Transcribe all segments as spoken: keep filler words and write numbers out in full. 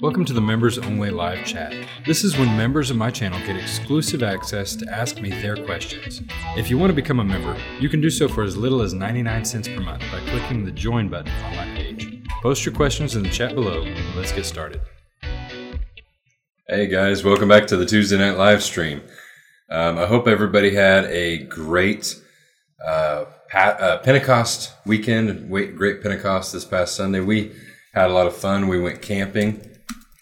Welcome to the Members Only Live Chat. This is when members of my channel get exclusive access to ask me their questions. If you want to become a member, you can do so for as little as ninety-nine cents per month by clicking the Join button on my page. Post your questions in the chat below, and let's get started. Hey guys, welcome back to the Tuesday Night Live Stream. Um, I hope everybody had a great uh, Pat, uh, Pentecost weekend, great Pentecost this past Sunday. We had a lot of fun. We went camping.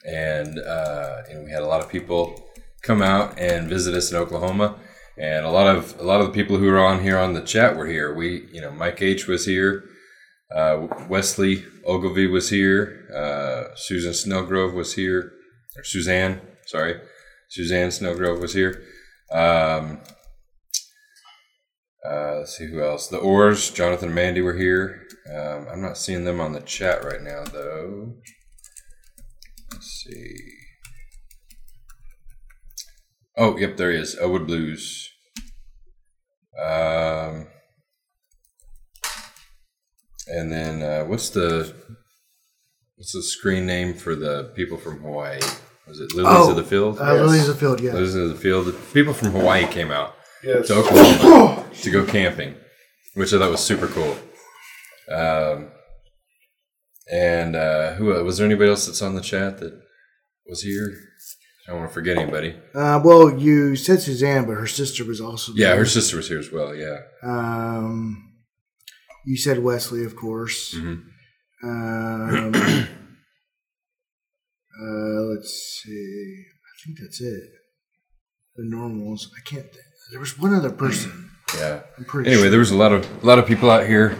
And, uh, and we had a lot of people come out and visit us in Oklahoma, and a lot of a lot of the people who are on here on the chat were here. We, you know, Mike H. was here, uh, Wesley Ogilvie was here, uh, Susan Snowgrove was here, or Suzanne, sorry, Suzanne Snowgrove was here. Um, uh, let's see who else. The Oars, Jonathan and Mandy were here. Um, I'm not seeing them on the chat right now though. Let's see. Oh, yep, there he is. Owood Blues. Um, and then uh, what's the what's the screen name for the people from Hawaii? Was it Lilies oh, of the Field? Uh, yes. Lilies of the Field, yeah. Lilies of the Field. The people from Hawaii came out yes. to Oklahoma to go camping, which I thought was super cool. Um, And uh, who was there? Anybody else that's on the chat that was here? I don't want to forget anybody. Uh, well, you said Suzanne, but her sister was also yeah, there. Yeah, her sister was here as well, yeah. Um, you said Wesley, of course. Mm-hmm. Um, uh, let's see. I think that's it. The normals. I can't think. There was one other person. Yeah. I'm pretty anyway, sure. There was a lot of a lot of people out here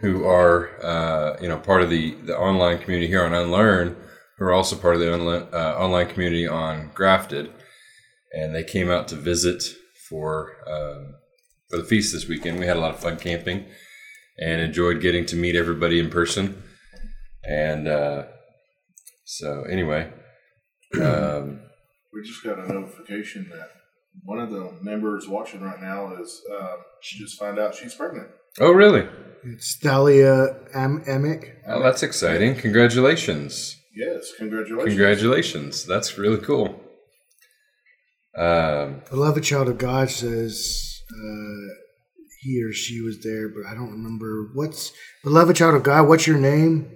who are, uh, you know, part of the, the online community here on Unlearn, who are also part of the unle- uh, online community on Grafted. And they came out to visit for um, for the feast this weekend. We had a lot of fun camping and enjoyed getting to meet everybody in person. And uh, so, anyway. Um, we just got a notification that one of the members watching right now is, uh, she just found out she's pregnant. Oh, really? It's Dahlia Emick. Oh, that's exciting. Congratulations. Yes, congratulations. Congratulations. That's really cool. Um, Beloved Child of God says uh, he or she was there, but I don't remember. What's Beloved Child of God, what's your name?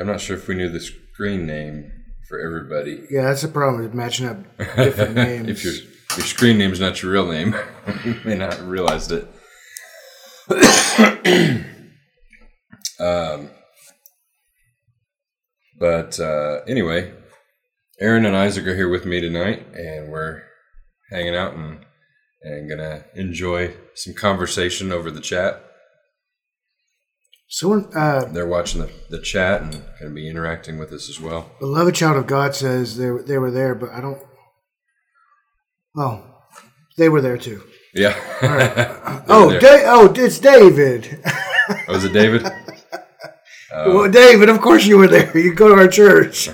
I'm not sure if we knew the screen name for everybody. Yeah, that's the problem with matching up different names. If your, your screen name is not your real name, you may not have realized it. um, but uh, anyway, Aaron and Isaac are here with me tonight, and we're hanging out and and gonna enjoy some conversation over the chat. So uh, they're watching the, the chat and gonna be interacting with us as well. Beloved Child of God says they they were there, but I don't. Oh, they were there too. Yeah. All right. oh, da- oh, it's David. Oh, is it David? Oh. Well, David, of course you were there. You go to our church.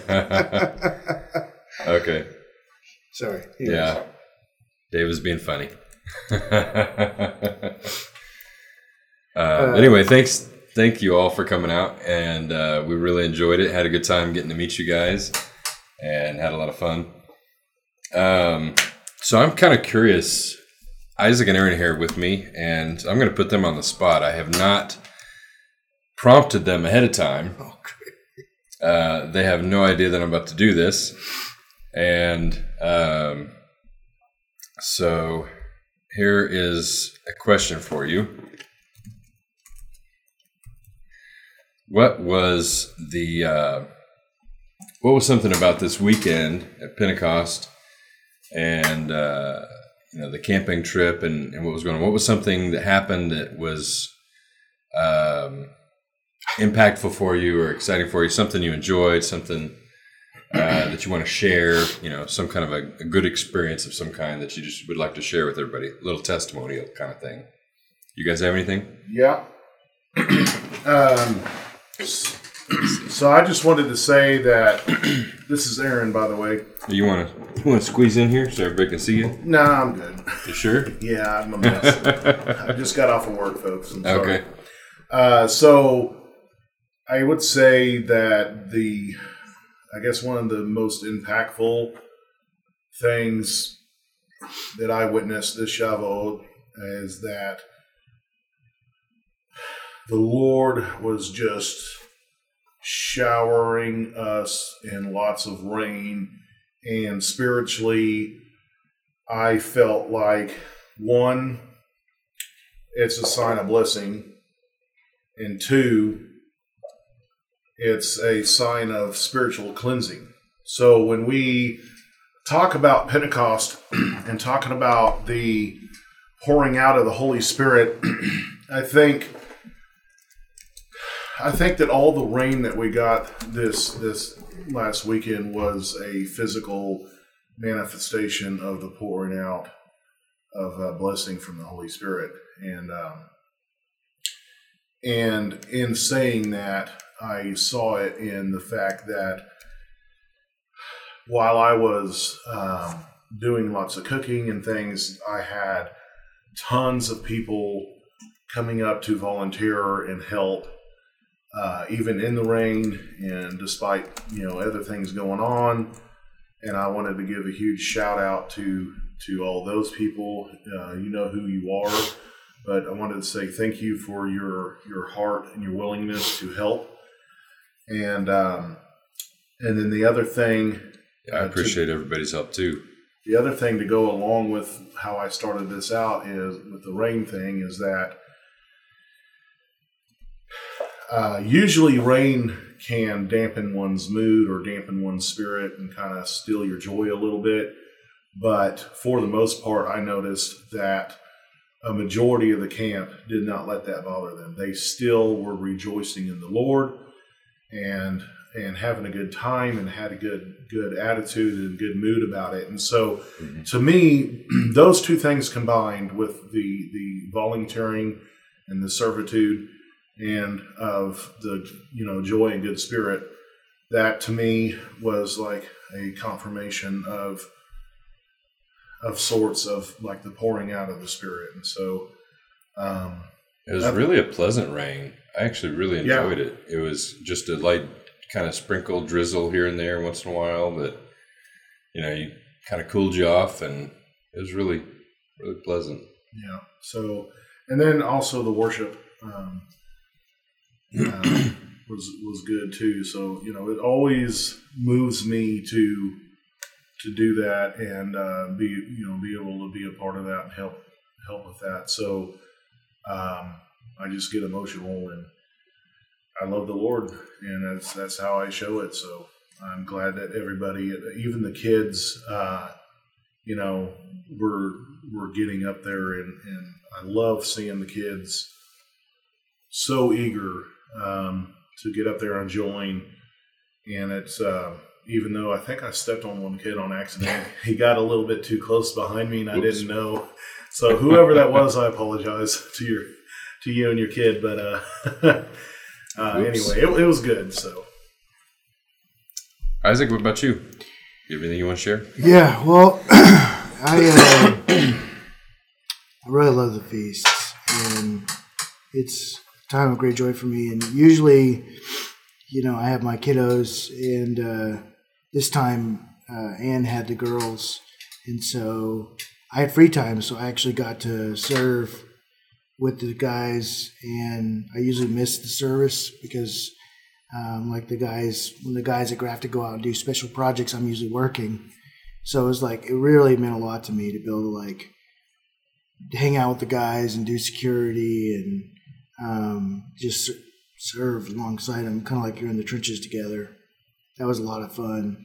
Okay. Sorry. Yeah. Was. David's being funny. uh, uh, anyway, thanks. Thank you all for coming out, and uh, we really enjoyed it. Had a good time getting to meet you guys, and had a lot of fun. Um, so I'm kind of curious. Isaac and Aaron here with me, and I'm going to put them on the spot. I have not prompted them ahead of time. Oh, uh, they have no idea that I'm about to do this. And um, so here is a question for you. What was the, uh, what was something about this weekend at Pentecost and, uh, you know, the camping trip and, and what was going on. What was something that happened that was um, impactful for you or exciting for you? Something you enjoyed, something uh, that you want to share, you know, some kind of a, a good experience of some kind that you just would like to share with everybody. A little testimonial kind of thing. You guys have anything? Yeah. um, so I just wanted to say that this is Aaron, by the way. You want to you want to squeeze in here so everybody can see you? No, I'm good. You sure? Yeah, I'm a mess. I just got off of work, folks. I'm sorry. Okay. Uh, so I would say that the, I guess one of the most impactful things that I witnessed this Shavuot is that the Lord was just showering us in lots of rain. And spiritually, I felt like, one, it's a sign of blessing. And two, it's a sign of spiritual cleansing. So when we talk about Pentecost and talking about the pouring out of the Holy Spirit, I think I think that all the rain that we got this this last weekend was a physical manifestation of the pouring out of a blessing from the Holy Spirit. And um, and in saying that, I saw it in the fact that while I was um, doing lots of cooking and things, I had tons of people coming up to volunteer and help, uh, even in the rain and despite, you know, other things going on. And I wanted to give a huge shout out to to all those people. Uh, you know who you are, but I wanted to say thank you for your your heart and your willingness to help. And um, and then the other thing, yeah, I appreciate uh, to, everybody's help too. The other thing to go along with how I started this out is with the rain thing is that uh, usually rain can dampen one's mood or dampen one's spirit and kind of steal your joy a little bit. But for the most part, I noticed that a majority of the camp did not let that bother them. They still were rejoicing in the Lord and and having a good time and had a good good attitude and good mood about it. And so mm-hmm. to me, those two things combined with the, the volunteering and the servitude and of the, you know, joy and good spirit, that to me was like a confirmation of of sorts of like the pouring out of the Spirit. And so um, it was really a pleasant rain. I actually really enjoyed yeah. it. It was just a light kind of sprinkle drizzle here and there once in a while, but you know, you kind of cooled you off and it was really, really pleasant. Yeah. So, and then also the worship um, uh, was, was good too. So, you know, it always moves me to, to do that and uh, be, you know, be able to be a part of that and help, help with that. So um, I just get emotional and I love the Lord, and that's that's how I show it. So I'm glad that everybody, even the kids, uh, you know, we're we're getting up there, and, and I love seeing the kids so eager um, to get up there and join. And it's uh, even though I think I stepped on one kid on accident, he got a little bit too close behind me, and Oops. I didn't know. So whoever that was, I apologize to your to you and your kid, but. Uh, Uh, anyway, it, it was good. So, Isaac, what about you? You have anything you want to share? Yeah, well, I uh, I really love the feasts, and it's a time of great joy for me. And usually, you know, I have my kiddos, and uh, this time uh, Ann had the girls, and so I had free time, so I actually got to serve with the guys, and I usually miss the service because um, like the guys, when the guys at Grafted go out and do special projects, I'm usually working. So it was like, it really meant a lot to me to be able to like hang out with the guys and do security and um, just serve alongside them, kind of like you're in the trenches together. That was a lot of fun,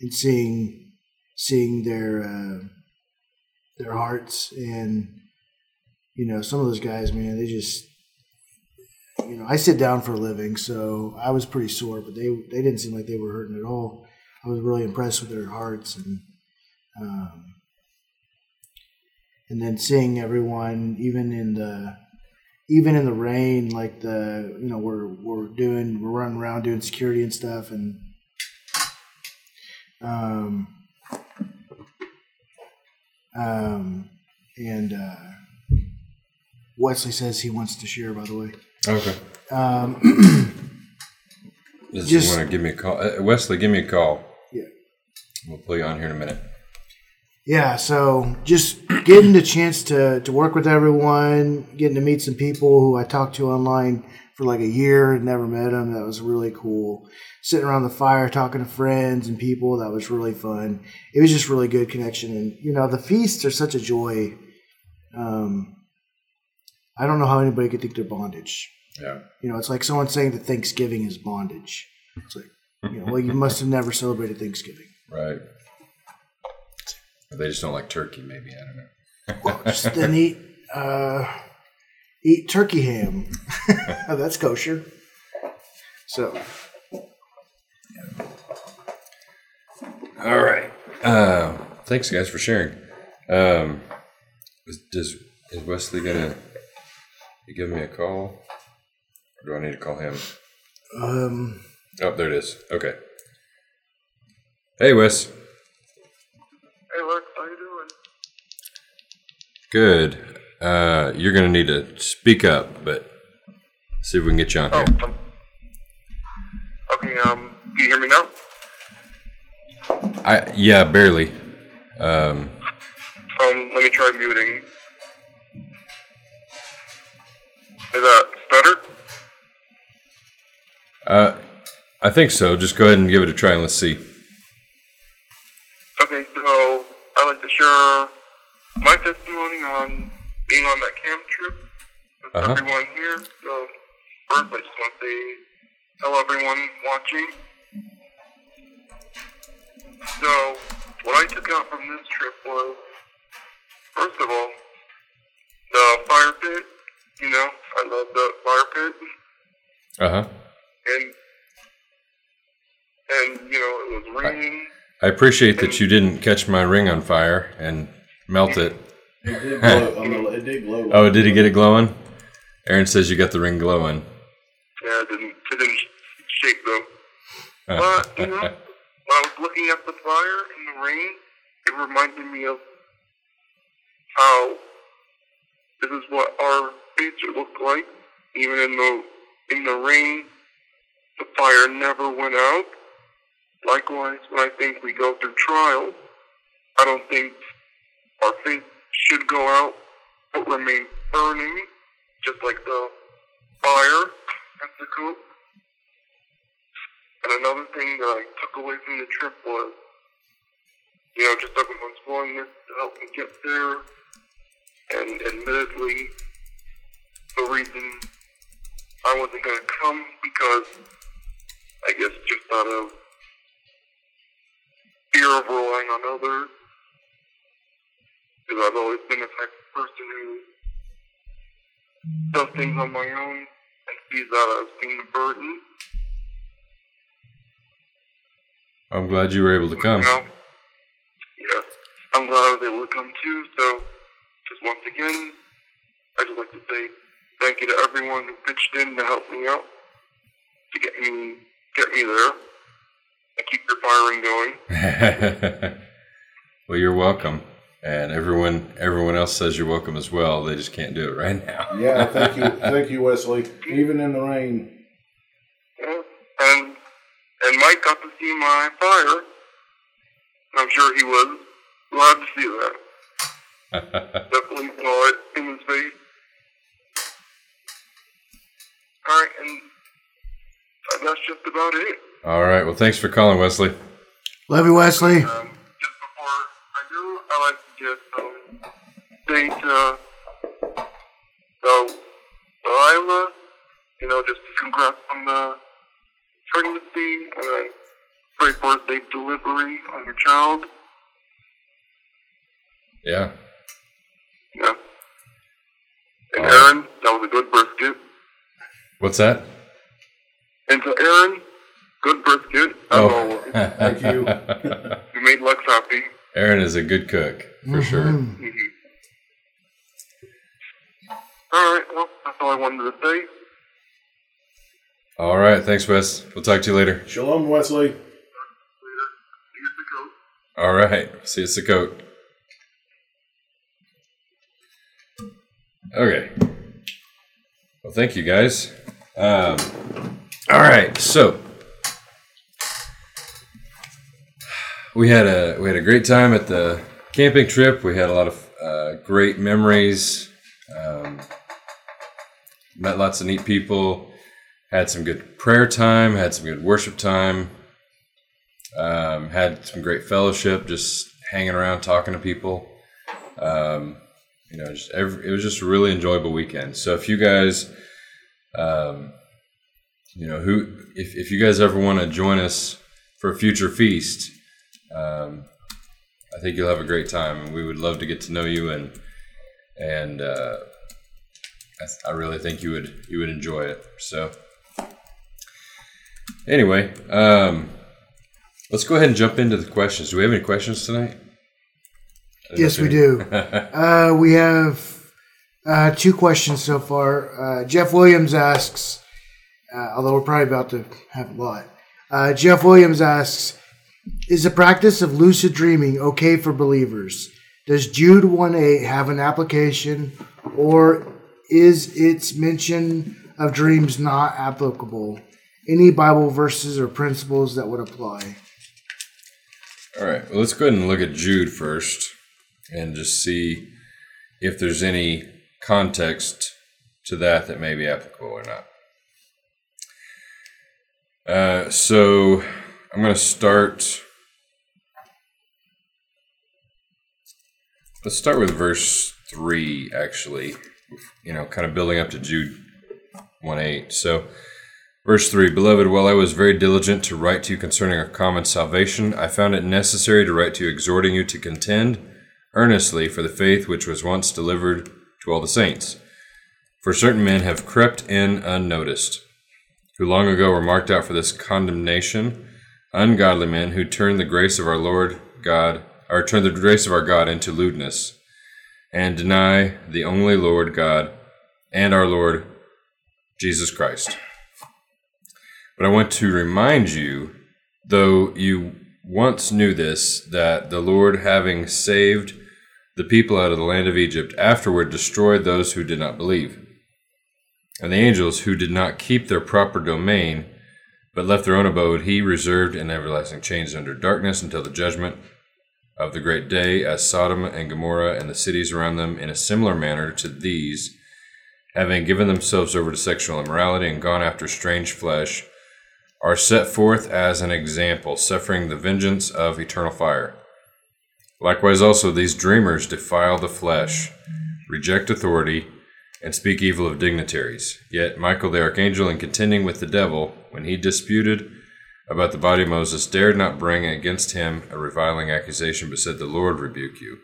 and seeing, seeing their, uh, their hearts. And you know, some of those guys, man, they just, you know, I sit down for a living, so I was pretty sore, but they they didn't seem like they were hurting at all. I was really impressed with their hearts. And um, and then seeing everyone, even in the even in the rain, like the, you know, we're we're doing we're running around doing security and stuff, and um um and uh Wesley says he wants to share, by the way. Okay. Um, Just, just want to give me a call. Uh, Wesley, give me a call. Yeah. We'll put you on here in a minute. Yeah, so just getting the chance to, to work with everyone, getting to meet some people who I talked to online for like a year and never met them. That was really cool. Sitting around the fire talking to friends and people, that was really fun. It was just really good connection. And, you know, the feasts are such a joy. Um, I don't know how anybody could think they're bondage. Yeah. You know, it's like someone saying that Thanksgiving is bondage. It's like, you know, well, you must have never celebrated Thanksgiving. Right. They just don't like turkey, maybe. I don't know. Well, just then eat, uh, eat turkey ham. Oh, that's kosher. So. All right. Uh, thanks, guys, for sharing. Um, is, does, is Wesley going to give me a call? Or do I need to call him? Um. Oh, there it is. Okay. Hey, Wes. Hey, Lex, how you doing? Good. Uh, you're going to need to speak up, but see if we can get you on oh, here. Um, okay, um, can you hear me now? I Yeah, barely. Um, um, let me try muting. Is that better? Uh, I think so. Just go ahead and give it a try and let's see. Okay, so I'd like to share my testimony on being on that camp trip with uh-huh. everyone here. So first, I just want to say hello, everyone watching. So what I took out from this trip was, first of all, the fire pit. You know, I love the fire pit. Uh-huh. And, and you know, it was raining. I appreciate that you didn't catch my ring on fire and melt it. It did glow. On the, it did glow. Oh, did he get it glowing? Aaron says you got the ring glowing. Yeah, it didn't, it didn't shake, though. But, you know, when I was looking at the fire and the rain, it reminded me of how this is what our faith should look like. Even in the, in the rain, the fire never went out. Likewise, when I think we go through trials, I don't think our faith should go out, but remain burning, just like the fire has to go. And another thing that I took away from the trip was, you know, just everyone's willingness to help me get there. And admittedly, the reason I wasn't going to come, because I guess just out of fear of relying on others, because I've always been the type of person who does things on my own and sees that as being a burden. I'm glad you were able to come. You know, yeah, I'm glad I was able to come too. So, just once again, I'd just like to say thank you to everyone who pitched in to help me out, to get me get me there. Keep your firing going. Well, you're welcome, and everyone everyone else says you're welcome as well. They just can't do it right now. Yeah, thank you, thank you, Wesley. Even in the rain. Yeah, and and Mike got to see my fire. I'm sure he was glad to see that. Definitely saw it in his face. All right, and that's just about it. All right. Well, thanks for calling, Wesley. Love you, Wesley. Um, just before I do, I like to just um, say to so, Dahlia, you know, just congrats on the pregnancy, and I pray for a safe delivery on your child. Yeah. Yeah. And uh, Aaron, that was a good brisket. What's that? And to Aaron... Good brisket. Oh. Thank you. You made Lex happy. Aaron is a good cook, for mm-hmm. sure. Mm-hmm. All right. Well, that's all I wanted to say. All right. Thanks, Wes. We'll talk to you later. Shalom, Wesley. Later. See you at the coat. All right. See you at the coat. Okay. Well, thank you, guys. Um, all right. So. we had a we had a great time at the camping trip. We had a lot of uh, great memories. Um, met lots of neat people. Had some good prayer time. Had some good worship time. Um, had some great fellowship. Just hanging around, talking to people. Um, you know, just every, it was just a really enjoyable weekend. So if you guys, um, you know, who if if you guys ever want to join us for a future feast. Um, I think you'll have a great time, and we would love to get to know you, and and uh, I, th- I really think you would you would enjoy it. So anyway, um, let's go ahead and jump into the questions. Do we have any questions tonight? Yes, we do. uh, we have uh, two questions so far. Uh, Jeff Williams asks, uh, although we're probably about to have a lot. Uh, Jeff Williams asks, is the practice of lucid dreaming okay for believers? Does Jude one eight have an application, or is its mention of dreams not applicable? Any Bible verses or principles that would apply? All right, well, let's go ahead and look at Jude first and just see if there's any context to that that may be applicable or not. Uh, so... I'm going to start, let's start with verse three, actually, you know, kind of building up to Jude one eight. So, verse three, Beloved, while I was very diligent to write to you concerning our common salvation, I found it necessary to write to you exhorting you to contend earnestly for the faith which was once delivered to all the saints. For certain men have crept in unnoticed, who long ago were marked out for this condemnation, ungodly men who turn the grace of our Lord God, or turn the grace of our God into lewdness, and deny the only Lord God and our Lord Jesus Christ. But I want to remind you, though you once knew this, that the Lord, having saved the people out of the land of Egypt, afterward destroyed those who did not believe, and the angels who did not keep their proper domain, but left their own abode, he reserved in everlasting chains under darkness until the judgment of the great day, as Sodom and Gomorrah and the cities around them, in a similar manner to these, having given themselves over to sexual immorality and gone after strange flesh, are set forth as an example, suffering the vengeance of eternal fire. Likewise also these dreamers defile the flesh, reject authority, and speak evil of dignitaries. Yet Michael the archangel, in contending with the devil, when he disputed about the body of Moses, dared not bring against him a reviling accusation, but said, The Lord rebuke you.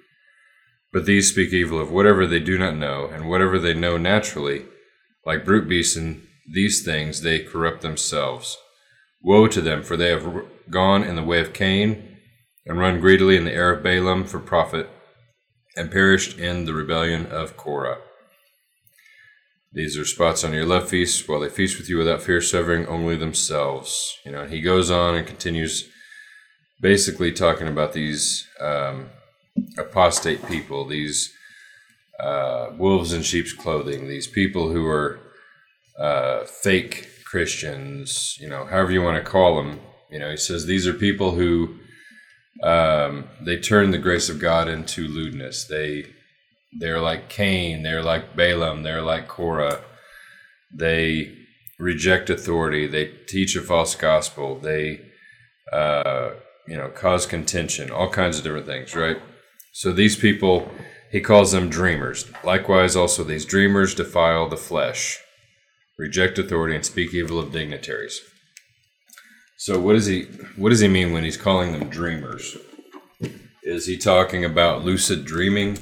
But these speak evil of whatever they do not know, and whatever they know naturally, like brute beasts, in these things they corrupt themselves. Woe to them, for they have gone in the way of Cain, and run greedily in the air of Balaam for profit, and perished in the rebellion of Korah. These are spots on your love feast, while they feast with you without fear, severing only themselves. You know, and he goes on and continues basically talking about these um, apostate people, these uh, wolves in sheep's clothing, these people who are uh, fake Christians, you know, however you want to call them. You know, he says these are people who, um, they turn the grace of God into lewdness. They... They're like Cain, they're like Balaam, they're like Korah. They reject authority, they teach a false gospel, they uh, you know, cause contention, all kinds of different things, right? So these people, he calls them dreamers. Likewise also these dreamers defile the flesh, reject authority, and speak evil of dignitaries. So what does he what does he mean when he's calling them dreamers? Is he talking about lucid dreaming?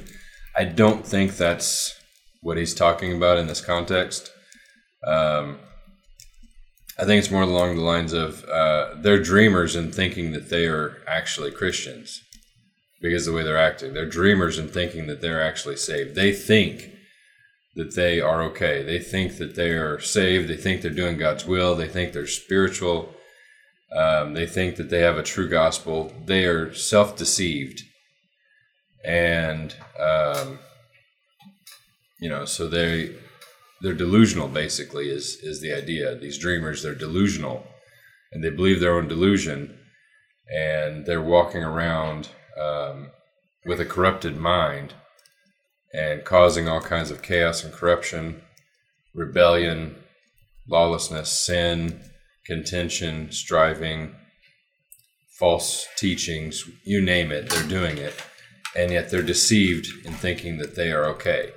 I don't think that's what he's talking about in this context. Um, I think it's more along the lines of uh, they're dreamers in thinking that they are actually Christians because of the way they're acting. They're dreamers in thinking that they're actually saved. They think that they are okay. They think that they are saved. They think they're doing God's will. They think they're spiritual. Um, they think that they have a true gospel. They are self-deceived. And, um, you know, so they, they're delusional, basically, is is the idea. These dreamers, they're delusional, and they believe their own delusion, and they're walking around um, with a corrupted mind and causing all kinds of chaos and corruption, rebellion, lawlessness, sin, contention, striving, false teachings, you name it, they're doing it. And yet they're deceived in thinking that they are okay.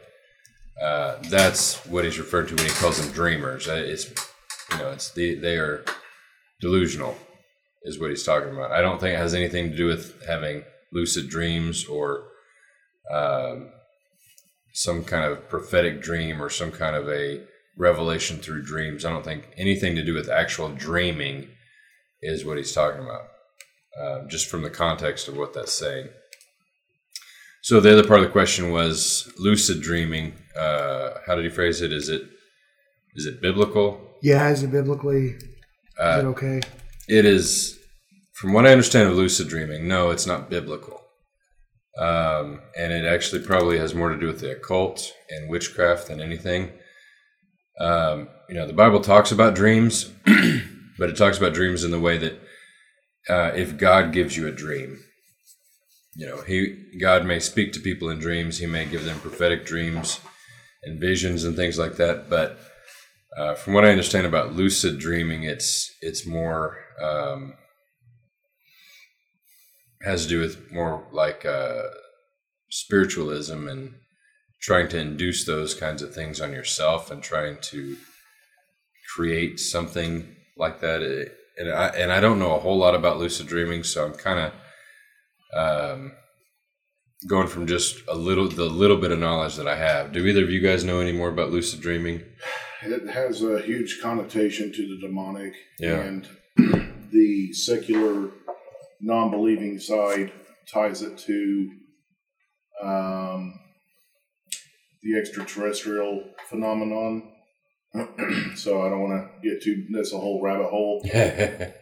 Uh, that's what he's referred to when he calls them dreamers. It's, you know, it's the, they are delusional is what he's talking about. I don't think it has anything to do with having lucid dreams or um, some kind of prophetic dream or some kind of a revelation through dreams. I don't think anything to do with actual dreaming is what he's talking about, uh, just from the context of what that's saying. So the other part of the question was lucid dreaming. Uh, how did he phrase it? Is it is it biblical? Yeah, is it biblically? Uh, is it okay? It is, from what I understand of lucid dreaming, no, it's not biblical. Um, and it actually probably has more to do with the occult and witchcraft than anything. Um, you know, the Bible talks about dreams, but it talks about dreams in the way that uh, if God gives you a dream, you know, he God may speak to people in dreams. He may give them prophetic dreams and visions and things like that. But uh, from what I understand about lucid dreaming, it's it's more um, has to do with more like uh, spiritualism and trying to induce those kinds of things on yourself and trying to create something like that. It, and I and I don't know a whole lot about lucid dreaming, so I'm kind of Um, going from just a little, the little bit of knowledge that I have. Do either of you guys know any more about lucid dreaming? It has a huge connotation to the demonic yeah. and the secular non-believing side ties it to um, the extraterrestrial phenomenon. So I don't want to get too, that's a whole rabbit hole,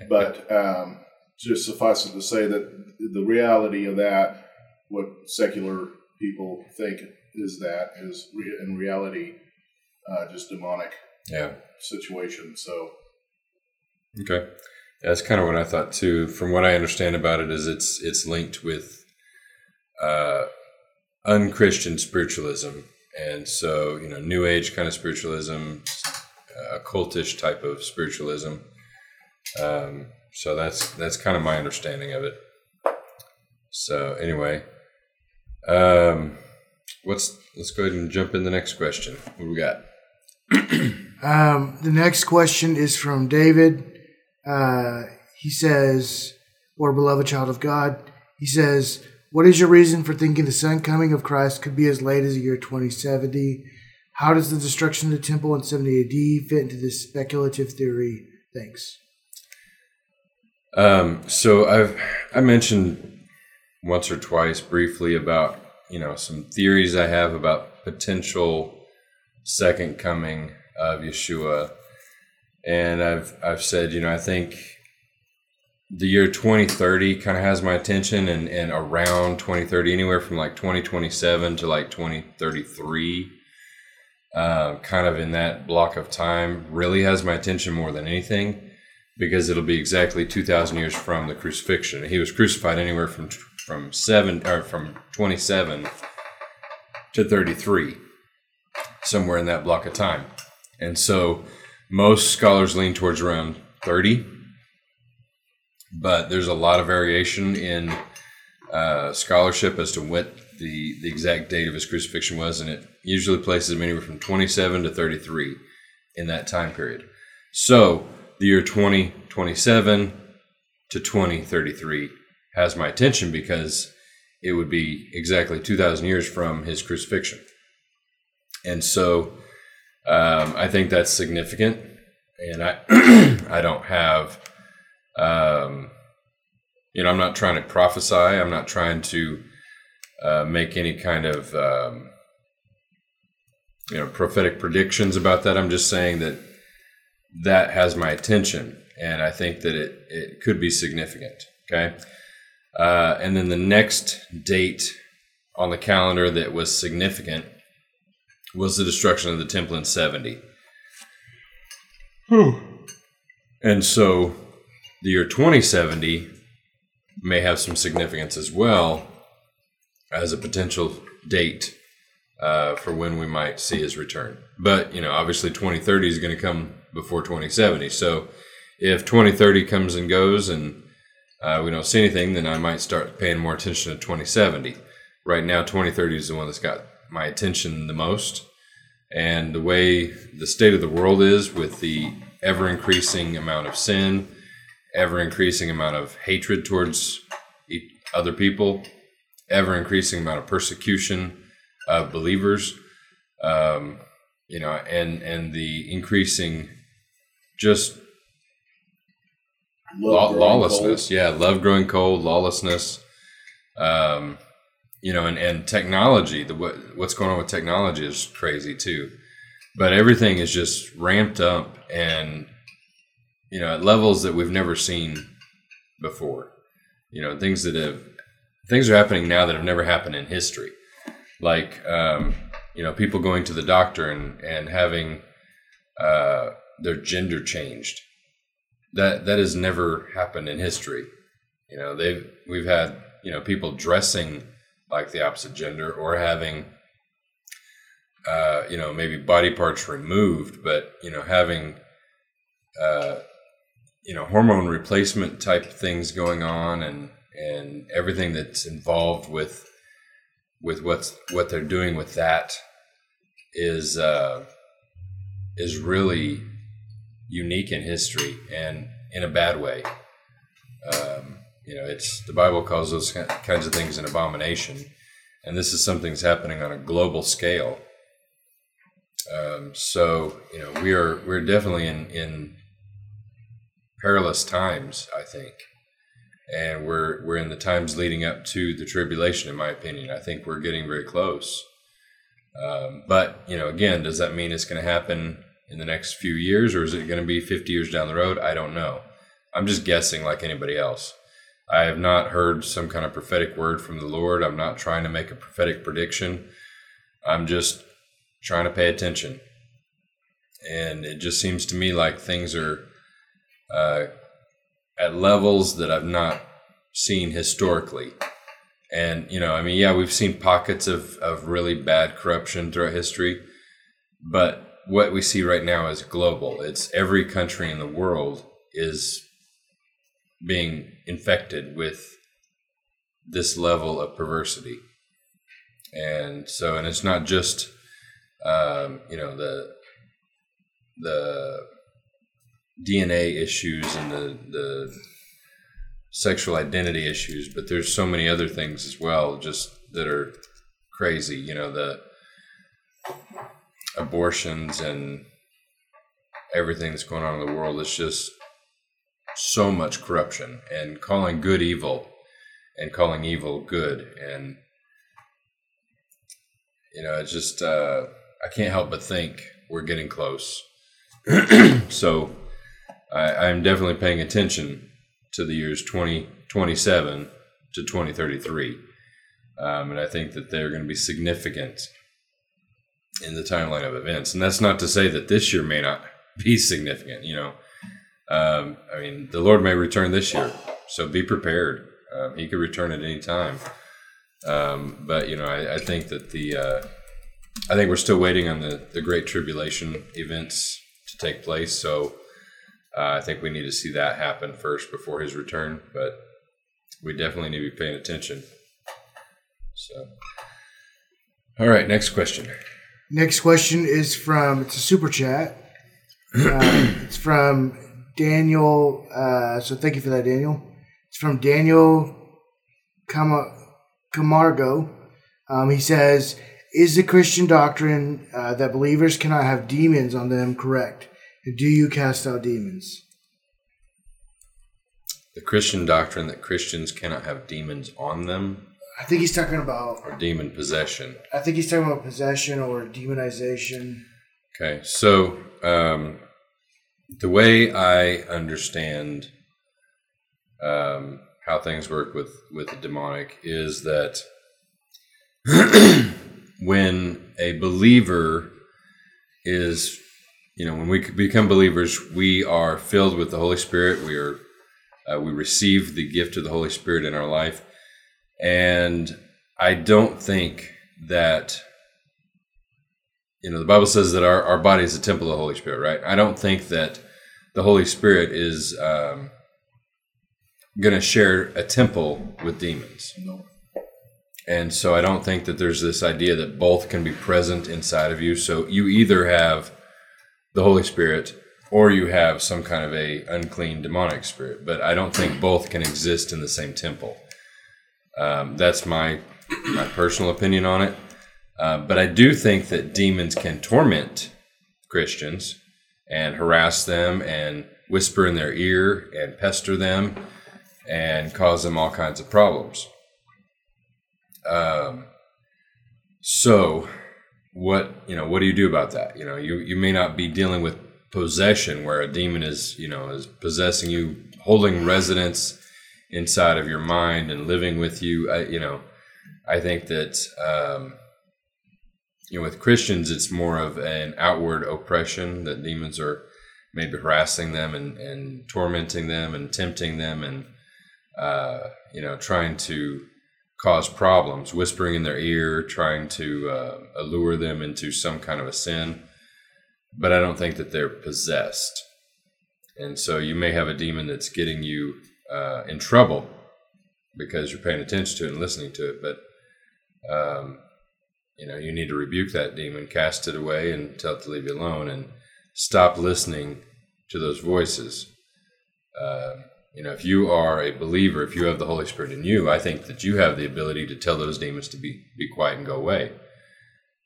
but, um, just suffice it to say that the reality of that, what secular people think is that, is re- in reality uh, just demonic yeah. situation. So, okay, yeah, that's kind of what I thought too. From what I understand about it, is it's it's linked with uh, un-Christian spiritualism, and so you know, New Age kind of spiritualism, uh, occultish type of spiritualism. Um, So that's that's kind of my understanding of it. So anyway, um, what's let's go ahead and jump in the next question. What do we got? um, the next question is from David. Uh, he says, "Or beloved child of God," he says, "What is your reason for thinking the second coming of Christ could be as late as the year twenty seventy? How does the destruction of the temple in seventy A D fit into this speculative theory? Thanks." Um, so I've, I mentioned once or twice briefly about, you know, some theories I have about potential second coming of Yeshua. And I've, I've said, you know, I think the year twenty thirty kind of has my attention, and, and around twenty thirty, anywhere from like twenty twenty-seven to like twenty thirty-three, uh, kind of in that block of time really has my attention more than anything. Because it'll be exactly two thousand years from the crucifixion. He was crucified anywhere from from seven or from twenty-seven to thirty-three, somewhere in that block of time. And so most scholars lean towards around thirty, but there's a lot of variation in uh, scholarship as to what the, the exact date of his crucifixion was, and it usually places him anywhere from twenty-seven to thirty-three in that time period. So the year twenty twenty-seven to twenty thirty-three has my attention because it would be exactly two thousand years from his crucifixion. And so um, I think that's significant. And I I don't have, um, you know, I'm not trying to prophesy. I'm not trying to uh, make any kind of, um, you know, prophetic predictions about that. I'm just saying that that has my attention, and I think that it, it could be significant, okay? Uh, and then the next date on the calendar that was significant was the destruction of the temple in seventy. Whew. And so the year twenty seventy may have some significance as well as a potential date uh, for when we might see his return. But, you know, obviously twenty thirty is going to come before twenty seventy. So if twenty thirty comes and goes and uh, we don't see anything, then I might start paying more attention to twenty seventy. Right now, twenty thirty is the one that's got my attention the most. And the way the state of the world is with the ever-increasing amount of sin, ever-increasing amount of hatred towards other people, ever-increasing amount of persecution of believers, um, you know, and, and the increasing just law- lawlessness. Cold. Yeah, love growing cold, lawlessness, um, you know, and, and technology. The what, what's going on with technology is crazy too. But everything is just ramped up and, you know, at levels that we've never seen before. You know, things that have, things are happening now that have never happened in history. Like, um, you know, people going to the doctor and, and having uh, their gender changed. That that has never happened in history. You know, they've we've had, you know, people dressing like the opposite gender or having, uh, you know, maybe body parts removed, but, you know, having, uh, you know, hormone replacement type things going on, and, and everything that's involved with, with what's, what they're doing with that is, uh, is really unique in history and in a bad way. Um, you know, it's, the Bible calls those kinds of things an abomination, and this is something that's happening on a global scale. Um, so, you know, we are, we're definitely in, in, perilous times, I think, and we're we're in the times leading up to the tribulation, in my opinion. I think we're getting very close. Um, but, you know, again, does that mean it's going to happen in the next few years, or is it going to be fifty years down the road? I don't know. I'm just guessing like anybody else. I have not heard some kind of prophetic word from the Lord. I'm not trying to make a prophetic prediction. I'm just trying to pay attention. And it just seems to me like things are Uh, at levels that I've not seen historically. And, you know, I mean, yeah, we've seen pockets of, of really bad corruption throughout history, but what we see right now is global. It's every country in the world is being infected with this level of perversity. And so, and it's not just, um, you know, the, the, D N A issues and the, the sexual identity issues, but there's so many other things as well, just that are crazy. You know, the abortions and everything that's going on in the world. It's just so much corruption, and calling good evil and calling evil good. And, you know, it's just, uh, I can't help but think we're getting close. So, I, I'm definitely paying attention to the years twenty twenty-seven to twenty thirty-three. Um, and I think that they're going to be significant in the timeline of events. And that's not to say that this year may not be significant, you know. Um, I mean, the Lord may return this year, so be prepared. Um, he could return at any time. Um, but, you know, I, I think that the, uh, I think we're still waiting on the, the Great Tribulation events to take place. So, Uh, I think we need to see that happen first before his return, but we definitely need to be paying attention. So, all right, next question. Next question is from, it's a super chat. Uh, it's from Daniel. Uh, so thank you for that, Daniel. It's from Daniel Cam- Camargo. Um, he says, is the Christian doctrine uh, that believers cannot have demons on them correct? Do you cast out demons? The Christian doctrine that Christians cannot have demons on them? I think he's talking about... Or demon possession. I think he's talking about possession or demonization. Okay, so um, the way I understand um, how things work with, with the demonic is that when a believer is... You know, when we become believers, we are filled with the Holy Spirit. We are Uh, we receive the gift of the Holy Spirit in our life. And I don't think that, you know, the Bible says that our, our body is a temple of the Holy Spirit, right? I don't think that the Holy Spirit is um, going to share a temple with demons. No. And so I don't think that there's this idea that both can be present inside of you. So you either have the Holy Spirit or you have some kind of a unclean demonic spirit. But I don't think both can exist in the same temple. Um, that's my my personal opinion on it. Uh, but I do think that demons can torment Christians and harass them and whisper in their ear and pester them and cause them all kinds of problems. Um, so what, you know, what do you do about that? You know, you, you may not be dealing with possession where a demon is, you know, is possessing you, holding residence inside of your mind and living with you. I, you know, I think that, um, you know, with Christians, it's more of an outward oppression that demons are maybe harassing them and, and tormenting them and tempting them and, uh, you know, trying to cause problems, whispering in their ear, trying to uh, allure them into some kind of a sin. But I don't think that they're possessed. And so you may have a demon that's getting you uh, in trouble because you're paying attention to it and listening to it. But, um, you know, you need to rebuke that demon, cast it away and tell it to leave you alone and stop listening to those voices. Uh, You know, if you are a believer, if you have the Holy Spirit in you, I think that you have the ability to tell those demons to be, be quiet and go away.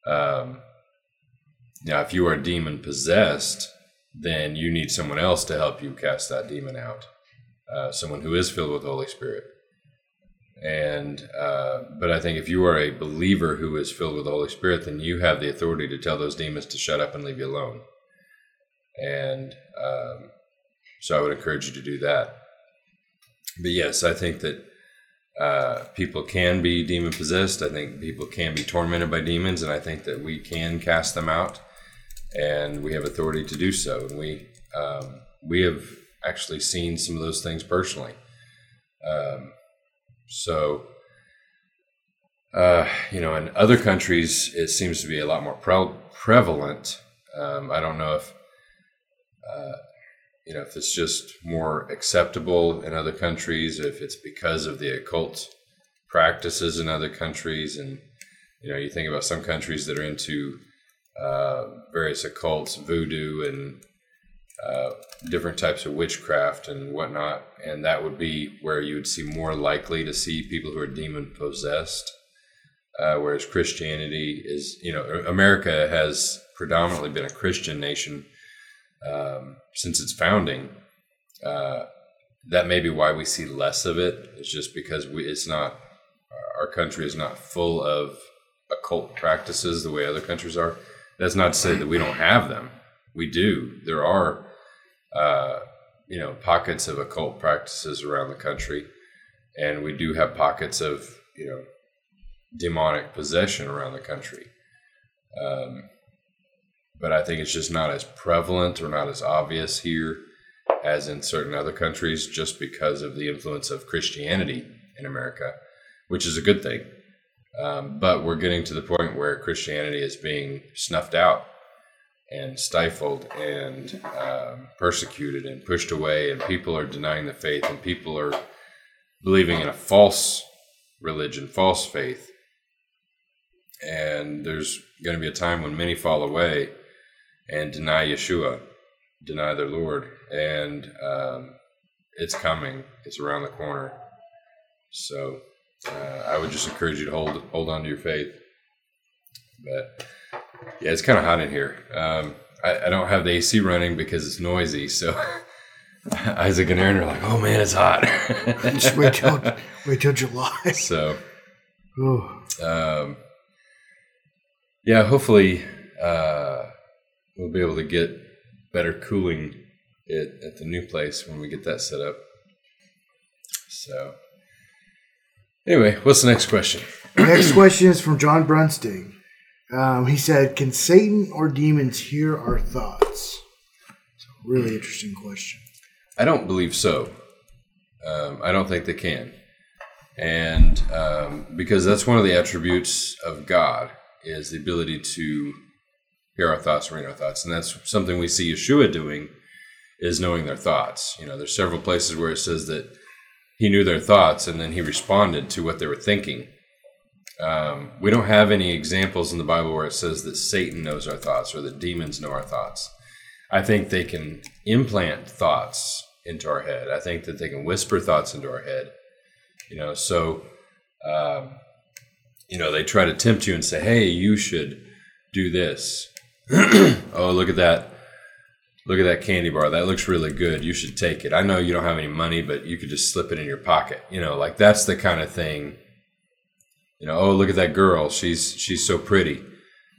Um, now, if you are demon possessed, then you need someone else to help you cast that demon out. Uh, someone who is filled with the Holy Spirit. And, uh, but I think if you are a believer who is filled with the Holy Spirit, then you have the authority to tell those demons to shut up and leave you alone. And, um, so I would encourage you to do that. But yes, I think that uh, people can be demon possessed. I think people can be tormented by demons, and I think that we can cast them out, and we have authority to do so. And we um, we have actually seen some of those things personally. Um, so, uh, you know, in other countries, it seems to be a lot more pre- prevalent. Um, I don't know if. Uh, You know, if it's just more acceptable in other countries, if it's because of the occult practices in other countries. And, you know, you think about some countries that are into uh, various occults, voodoo and uh, different types of witchcraft and whatnot. And that would be where you would see more likely to see people who are demon possessed. Uh, whereas Christianity is, you know, America has predominantly been a Christian nation Um, since its founding. Uh, that may be why we see less of it. It's just because we, it's not, our country is not full of occult practices the way other countries are. That's not to say that we don't have them. We do. There are, uh, you know, pockets of occult practices around the country, and we do have pockets of, you know, demonic possession around the country. Um, But I think it's just not as prevalent or not as obvious here as in certain other countries just because of the influence of Christianity in America, which is a good thing. Um, but we're getting to the point where Christianity is being snuffed out and stifled and um, persecuted and pushed away, and people are denying the faith, and people are believing in a false religion, false faith. And there's going to be a time when many fall away and deny Yeshua, deny their Lord, and um, it's coming. It's around the corner. So uh, I would just encourage you to hold hold on to your faith. But yeah, it's kind of hot in here. Um, I, I don't have the A C running because it's noisy. So Isaac and Aaron are like, "Oh man, it's hot." Just wait till wait till July. So, um, yeah, hopefully uh, we'll be able to get better cooling it at the new place when we get that set up. So anyway, what's the next question? The next question is from John Brunsting. Um, he said, can Satan or demons hear our thoughts? Really interesting question. I don't believe so. Um, I don't think they can. And um, because that's one of the attributes of God, is the ability to hear our thoughts, read our thoughts. And that's something we see Yeshua doing, is knowing their thoughts. You know, there's several places where it says that he knew their thoughts and then he responded to what they were thinking. Um, we don't have any examples in the Bible where it says that Satan knows our thoughts or that demons know our thoughts. I think they can implant thoughts into our head. I think that they can whisper thoughts into our head. You know, so, um, you know, they try to tempt you and say, hey, you should do this. Oh, look at that. Look at that candy bar. That looks really good. You should take it. I know you don't have any money, but you could just slip it in your pocket. You know, like that's the kind of thing. You know, oh, look at that girl. She's she's so pretty.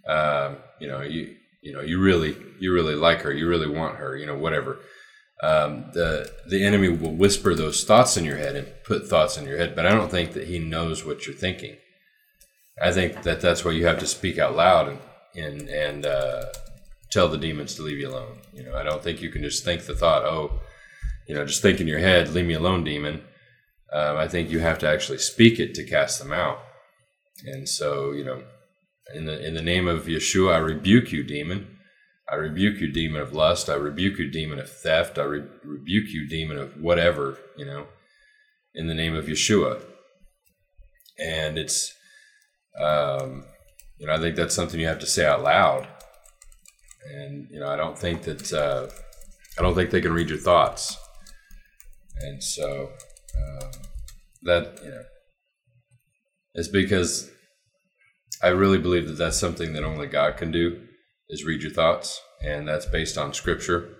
Uh, you know, you you know, you really you really like her. You really want her. You know, whatever. Um, the the enemy will whisper those thoughts in your head and put thoughts in your head. But I don't think that he knows what you're thinking. I think that that's why you have to speak out loud and and and uh, tell the demons to leave you alone. You know, I don't think you can just think the thought. Oh, you know, just think in your head, leave me alone, demon. Um, I think you have to actually speak it to cast them out. And so, you know, in the in the name of Yeshua, I rebuke you, demon. I rebuke you, demon of lust. I rebuke you, demon of theft. I re- rebuke you, demon of whatever, you know, in the name of Yeshua. And it's, um, you know, I think that's something you have to say out loud. And, you know, I don't think that, uh, I don't think they can read your thoughts. And so um, that, you know, it's because I really believe that that's something that only God can do, is read your thoughts. And that's based on scripture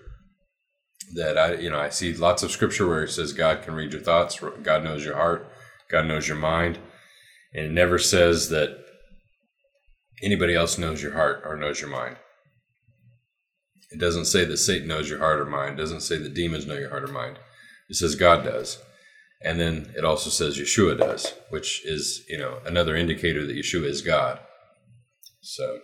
that I, you know, I see lots of scripture where it says God can read your thoughts. God knows your heart. God knows your mind. And it never says that anybody else knows your heart or knows your mind. It doesn't say that Satan knows your heart or mind. It doesn't say that demons know your heart or mind. It says God does. And then it also says Yeshua does, which is, you know, another indicator that Yeshua is God. So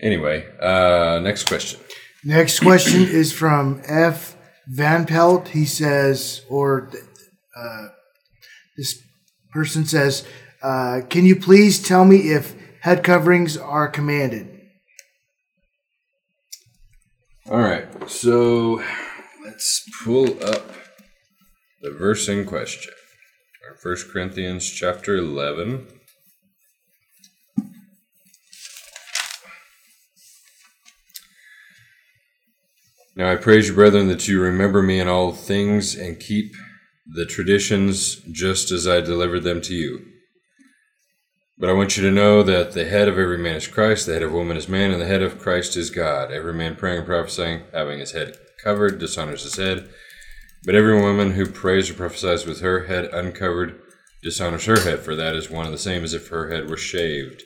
anyway, uh, next question. Next question is from F. Van Pelt. He says, or uh, this person says, uh, can you please tell me if head coverings are commanded? All right, so let's pull up the verse in question. First Corinthians chapter eleven. Now I praise you, brethren, that you remember me in all things and keep the traditions just as I delivered them to you. But I want you to know that the head of every man is Christ, the head of woman is man, and the head of Christ is God. Every man praying and prophesying, having his head covered, dishonors his head. But every woman who prays or prophesies with her head uncovered dishonors her head, for that is one and the same as if her head were shaved.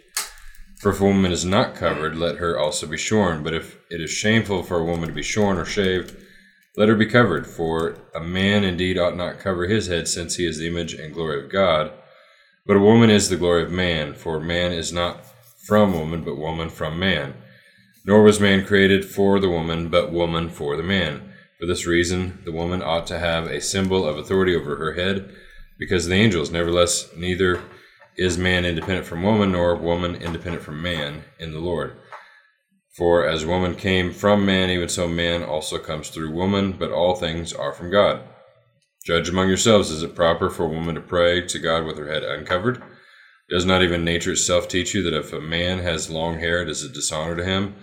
For if a woman is not covered, let her also be shorn. But if it is shameful for a woman to be shorn or shaved, let her be covered. For a man indeed ought not cover his head, since he is the image and glory of God. But a woman is the glory of man, for man is not from woman, but woman from man. Nor was man created for the woman, but woman for the man. For this reason, the woman ought to have a symbol of authority over her head, because of the angels. Nevertheless, neither is man independent from woman, nor woman independent from man in the Lord. For as woman came from man, even so man also comes through woman, but all things are from God. Judge among yourselves, is it proper for a woman to pray to God with her head uncovered? Does not even nature itself teach you that if a man has long hair, it is a dishonor to him?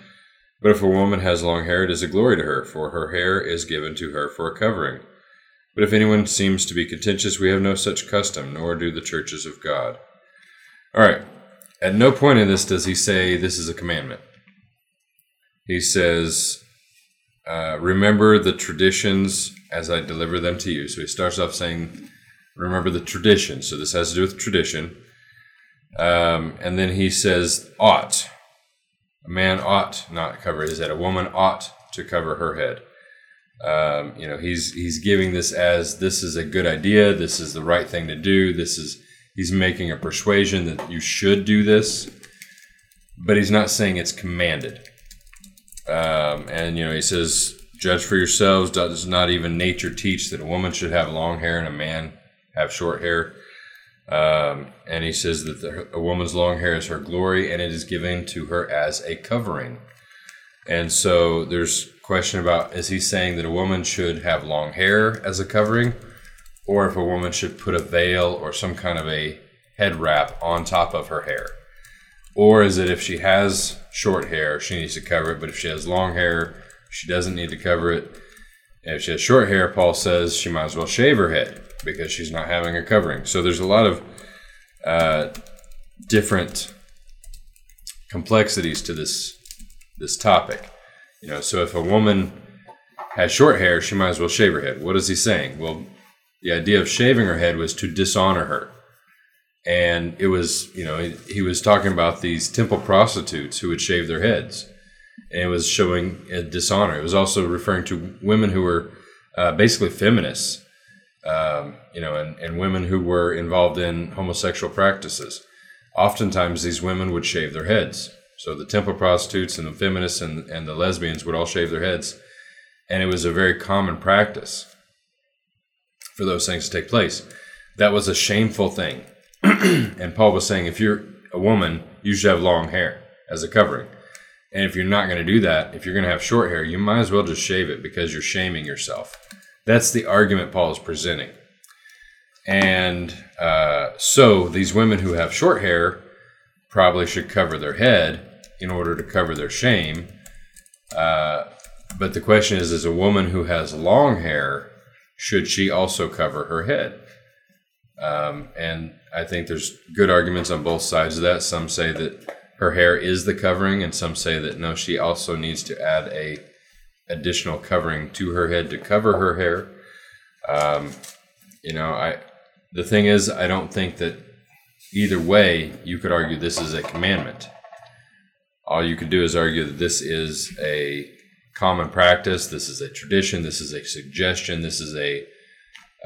But if a woman has long hair, it is a glory to her, for her hair is given to her for a covering. But if anyone seems to be contentious, we have no such custom, nor do the churches of God. All right. At no point in this does he say this is a commandment. He says, uh, remember the traditions as I deliver them to you. So he starts off saying, remember the tradition. So this has to do with tradition. Um, and then he says, ought. A man ought not cover his head. A woman ought to cover her head. Um, you know, he's he's giving this as this is a good idea. This is the right thing to do. This is he's making a persuasion that you should do this, but he's not saying it's commanded. Um, and you know, he says, Judge for yourselves. Does not even nature teach that a woman should have long hair and a man have short hair? Um, and he says that the, a woman's long hair is her glory, and it is given to her as a covering. And so there's question about, is he saying that a woman should have long hair as a covering, or if a woman should put a veil or some kind of a head wrap on top of her hair? Or is it if she has short hair, she needs to cover it, but if she has long hair, she doesn't need to cover it. And if she has short hair, Paul says she might as well shave her head because she's not having a covering. So there's a lot of uh, different complexities to this this topic. You know, so if a woman has short hair, she might as well shave her head. What is he saying? Well, the idea of shaving her head was to dishonor her. And it was, you know, he, he was talking about these temple prostitutes who would shave their heads. And it was showing a dishonor. It was also referring to women who were uh, basically feminists, um, you know, and, and women who were involved in homosexual practices. Oftentimes, these women would shave their heads. So the temple prostitutes and the feminists and, and the lesbians would all shave their heads. And it was a very common practice for those things to take place. That was a shameful thing. And Paul was saying, if you're a woman, you should have long hair as a covering. And if you're not going to do that, if you're going to have short hair, you might as well just shave it because you're shaming yourself. That's the argument Paul is presenting. And uh, so these women who have short hair probably should cover their head in order to cover their shame. Uh, but the question is, is a woman who has long hair, should she also cover her head? Um, and I think there's good arguments on both sides of that. Some say that her hair is the covering, and some say that no, she also needs to add a additional covering to her head to cover her hair. Um, you know, I the thing is, I don't think that either way you could argue this is a commandment. All you could do is argue that this is a common practice, this is a tradition, this is a suggestion, this is a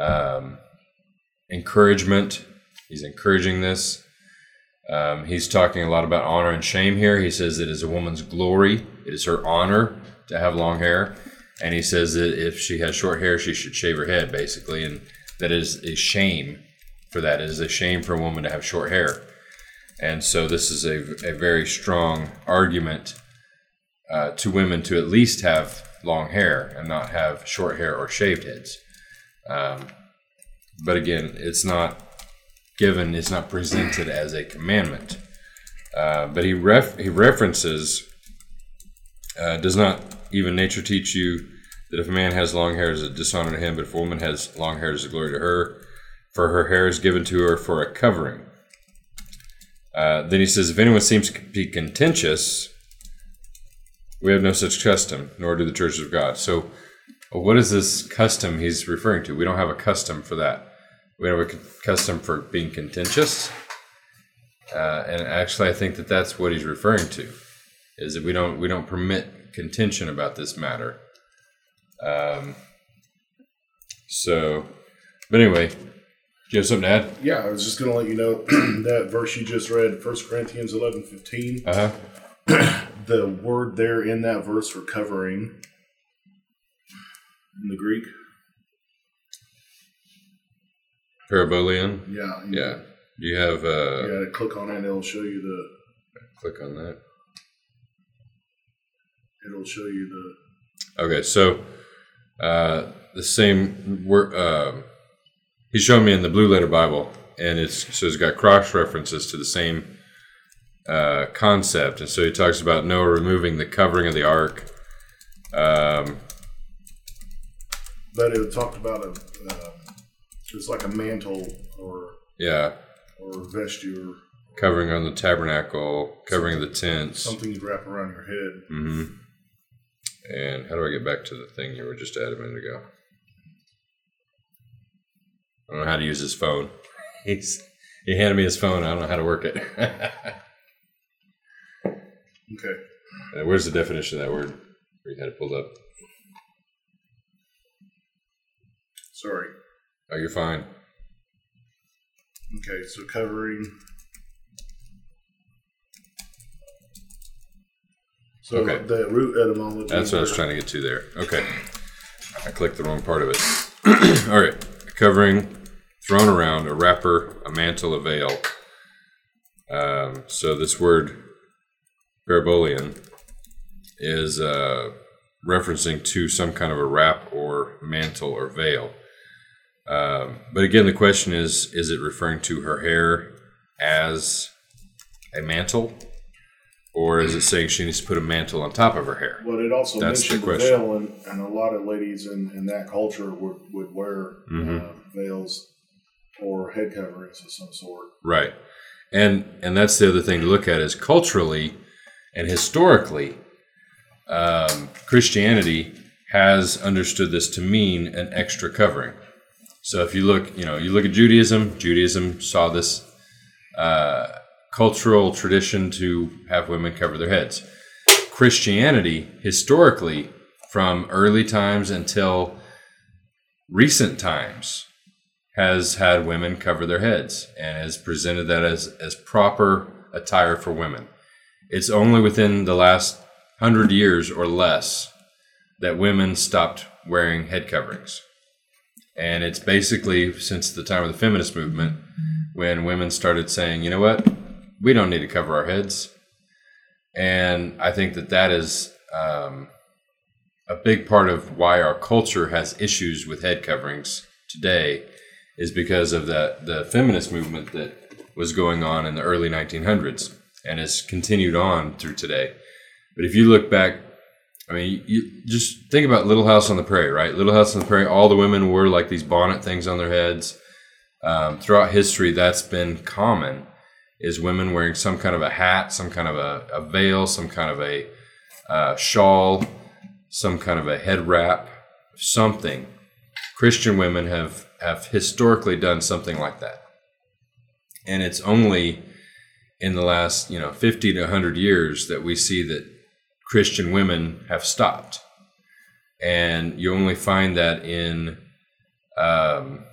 um, encouragement. He's encouraging this. Um, he's talking a lot about honor and shame here. He says it is a woman's glory. It is her honor to have long hair. And he says that if she has short hair, she should shave her head, basically. And that is a shame for that. It is a shame for a woman to have short hair. And so this is a, a very strong argument uh, to women to at least have long hair and not have short hair or shaved heads. Um, but again, it's not... given is not presented as a commandment, uh, but he ref he references uh, does not even nature teach you that if a man has long hair, it is a dishonor to him, but if a woman has long hair, it is a glory to her, for her hair is given to her for a covering. Uh, then he says, if anyone seems to be contentious, we have no such custom, nor do the churches of God. So, what is this custom he's referring to? We don't have a custom for that. We have a custom for being contentious. Uh, and actually, I think that that's what he's referring to, is that we don't we don't permit contention about this matter. Um, so, but anyway, do you have something to add? Yeah, I was just going to let you know that verse you just read, First Corinthians eleven fifteen. Uh-huh. The word there in that verse for covering in the Greek. Parabolian? Yeah. You yeah. You have... Uh, you got to click on it and it'll show you the... Click on that. It'll show you the... Okay, so uh, the same... word. Uh, he showed me in the Blue Letter Bible, and it's so it's got cross-references to the same uh, concept. And so he talks about Noah removing the covering of the ark. Um, but it talked about... a. Uh, It's like a mantle or yeah, or a vesture. Covering on the tabernacle, covering the tents. Something you wrap around your head. Mm-hmm. And how do I get back to the thing you were just at a minute ago? I don't know how to use his phone. He's He handed me his phone. I don't know how to work it. Okay. Where's the definition of that word? Where you had it pulled up. Sorry. Oh, you're fine. Okay, so covering. So okay. The root etymology. That's what I was trying to get to there. Okay. I clicked the wrong part of it. All right. Covering, thrown around, a wrapper, a mantle, a veil. Um, so this word parabolion is uh, referencing to some kind of a wrap or mantle or veil. Um, but again, the question is, is it referring to her hair as a mantle? Or is it saying she needs to put a mantle on top of her hair? Well, it also That's mentioned the, the veil, and, and a lot of ladies in, in that culture would, would wear mm-hmm. uh, veils or head coverings of some sort. Right. And and that's the other thing to look at is culturally and historically, um, Christianity has understood this to mean an extra covering. So if you look, you know, you look at Judaism, Judaism saw this uh, cultural tradition to have women cover their heads. Christianity, historically, from early times until recent times, has had women cover their heads and has presented that as, as proper attire for women. It's only within the last hundred years or less that women stopped wearing head coverings. And it's basically since the time of the feminist movement when women started saying, you know what, we don't need to cover our heads. And I think that that is um, a big part of why our culture has issues with head coverings today is because of the, the feminist movement that was going on in the early nineteen hundreds and has continued on through today. But if you look back, I mean, you just think about Little House on the Prairie, right? Little House on the Prairie, all the women wore like these bonnet things on their heads. Um, throughout history, that's been common, is women wearing some kind of a hat, some kind of a, a veil, some kind of a uh, shawl, some kind of a head wrap, something. Christian women have have historically done something like that. And it's only in the last, you know, fifty to one hundred years that we see that Christian women have stopped. And you only find that in, um,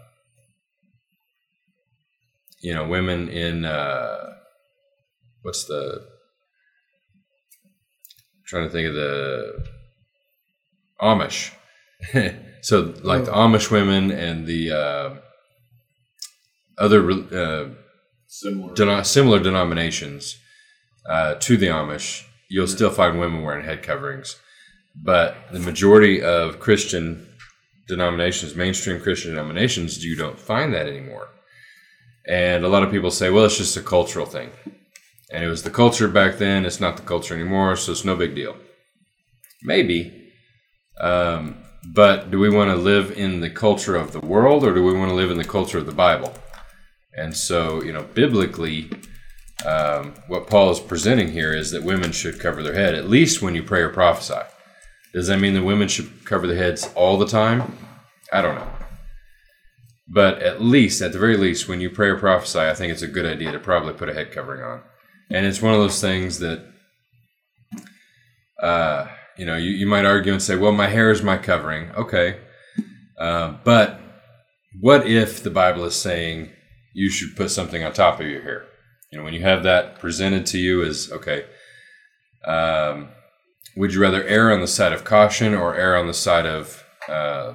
you know, women in, uh, what's the, I'm trying to think of the Amish. So, like the Amish women and the uh, other uh, similar. Deno- similar denominations uh, to the Amish, you'll still find women wearing head coverings. But the majority of Christian denominations, mainstream Christian denominations, you don't find that anymore. And a lot of people say, well, it's just a cultural thing. And it was the culture back then. It's not the culture anymore, so it's no big deal. Maybe. Um But do we want to live in the culture of the world or do we want to live in the culture of the Bible? And so, you know, biblically, um, what Paul is presenting here is that women should cover their head, at least when you pray or prophesy. Does that mean that women should cover their heads all the time? I don't know. But at least, at the very least, when you pray or prophesy, I think it's a good idea to probably put a head covering on. And it's one of those things that... Uh, You know, you, you might argue and say, well, my hair is my covering. Okay. Uh, but what if the Bible is saying you should put something on top of your hair? You know, when you have that presented to you as, okay, um, would you rather err on the side of caution or err on the side of, uh,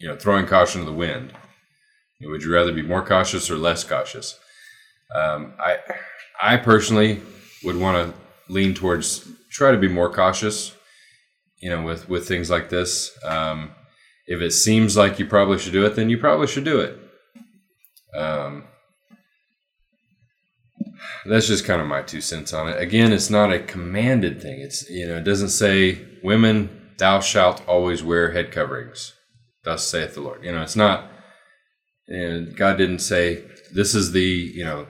you know, throwing caution to the wind? Would you rather be more cautious or less cautious? Um, I, I personally would want to lean towards... try to be more cautious, you know, with, with things like this. Um, if it seems like you probably should do it, then you probably should do it. Um, that's just kind of my two cents on it. Again, it's not a commanded thing. It's, you know, it doesn't say, women, thou shalt always wear head coverings. Thus saith the Lord. You know, it's not, you know, God didn't say, this is the, you know,